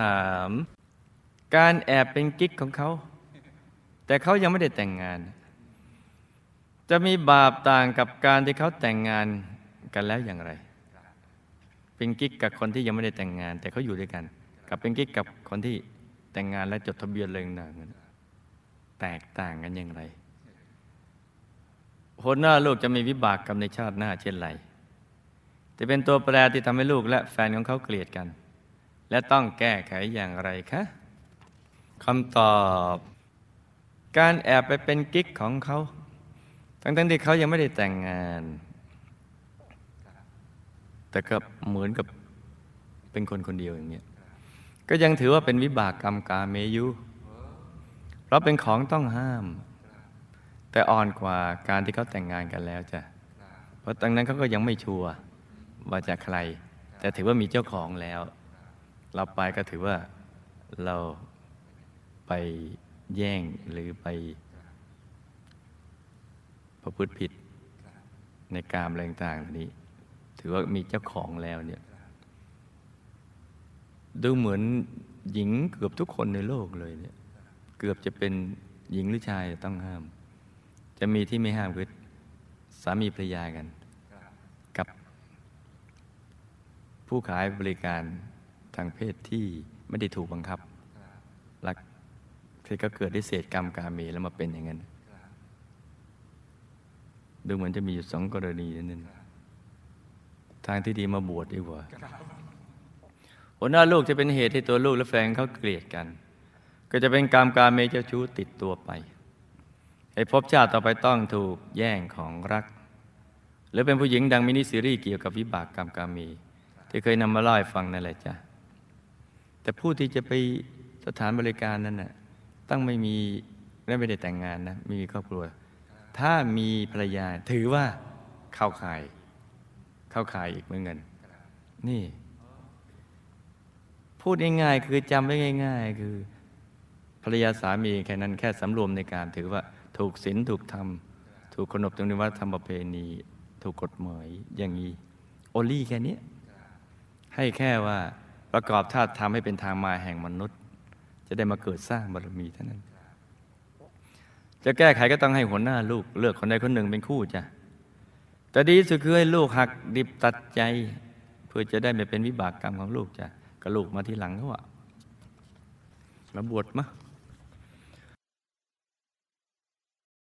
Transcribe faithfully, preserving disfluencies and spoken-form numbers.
ถามการแอบเป็นกิ๊กของเขาแต่เขายังไม่ได้แต่งงานจะมีบาปต่างกับการที่เขาแต่งงานกันแล้วอย่างไรเป็นกิ๊กกับคนที่ยังไม่ได้แต่งงานแต่เขาอยู่ด้วยกันกับเป็นกิ๊กกับคนที่แต่งงานและจดทะเบียนเลยนะแตกต่างกันอย่างไรคนหน้าลูกจะมีวิบากกรรมในชาติหน้าเช่นไรจะเป็นตัวแปรที่ทำให้ลูกและแฟนของเขาเกลียดกันและต้องแก้ไขอย่างไรคะคำตอบการแอบไปเป็นกิ๊กของเขาทั้งๆที่เขายังไม่ได้แต่งงานแต่ก็เหมือนกับเป็นคนคนเดียวอย่างนี้ก็ยังถือว่าเป็นวิบากกรรมกาเมยุเพราะเป็นของต้องห้ามแต่อ่อนกว่าการที่เขาแต่งงานกันแล้วจ้ะเพราะตอนนั้นเขาก็ยังไม่ชัวร์ว่าจะใครแต่ถือว่ามีเจ้าของแล้วเราไปก็ถือว่าเราไปแย่งหรือไปประพฤติผิดในกามอะไรต่างๆนี้ถือว่ามีเจ้าของแล้วเนี่ยดูเหมือนหญิงเกือบทุกคนในโลกเลยเนี่ยเกือบจะเป็นหญิงหรือชายต้องห้ามจะมีที่ไม่ห้ามคือสามีภรรยากันกับผู้ขายบริการทางเพศที่ไม่ได้ถูกบังคับรักที่ก็เกิดได้เศษกรรมกาเมแล้วมาเป็นอย่างนั้นดูเหมือนจะมีอยู่สองกรณีนั่นทางที่ดีมาบวชดีกว่าหัวหน้าลูกจะเป็นเหตุให้ตัวลูกและแฟนเขาเกลียดกันก็จะเป็นกรรมกาเมเจ้าชู้ติดตัวไปให้ภพชาติต่อไปต้องถูกแย่งของรักหรือเป็นผู้หญิงดังมินิซีรีส์เกี่ยวกับวิบากกรรมกาเมที่เคยนำมาเล่าให้ฟังนั่นแหละจ้ะแต่ผู้ที่จะไปสถานบริการนั่นน่ะต้องไม่มีไม่ได้แต่งงานนะมีครอบครัวถ้ามีภรรยาถือว่าเข้าข่ายเข้าข่ายอีกเหมือนกันนี่พูดง่ายๆคือจำไว้ง่ายๆคือภรรยาสามีแค่นั้นแค่สำรวมในการถือว่าถูกศีลถูกธรรมถูกขนบธรรมเนียมวัฒนธรรมประเพณีถูกกฎหมายอย่างนี้โอลี่แค่นี้ให้แค่ว่าประกอบธาตุธรรมให้เป็นทางมาแห่งมนุษย์จะได้มาเกิดสร้างบารมีเท่านั้นจะแก้ไขก็ต้องให้หัวหน้าลูกเลือกคนใดคนหนึ่งเป็นคู่จ้ะแต่ดีสุดคือให้ลูกหักดิบตัดใจเพื่อจะได้ไม่เป็นวิบากกรรมของลูกจ้ะก็ลูกมาทีหลังเขาอะมาบวชมะ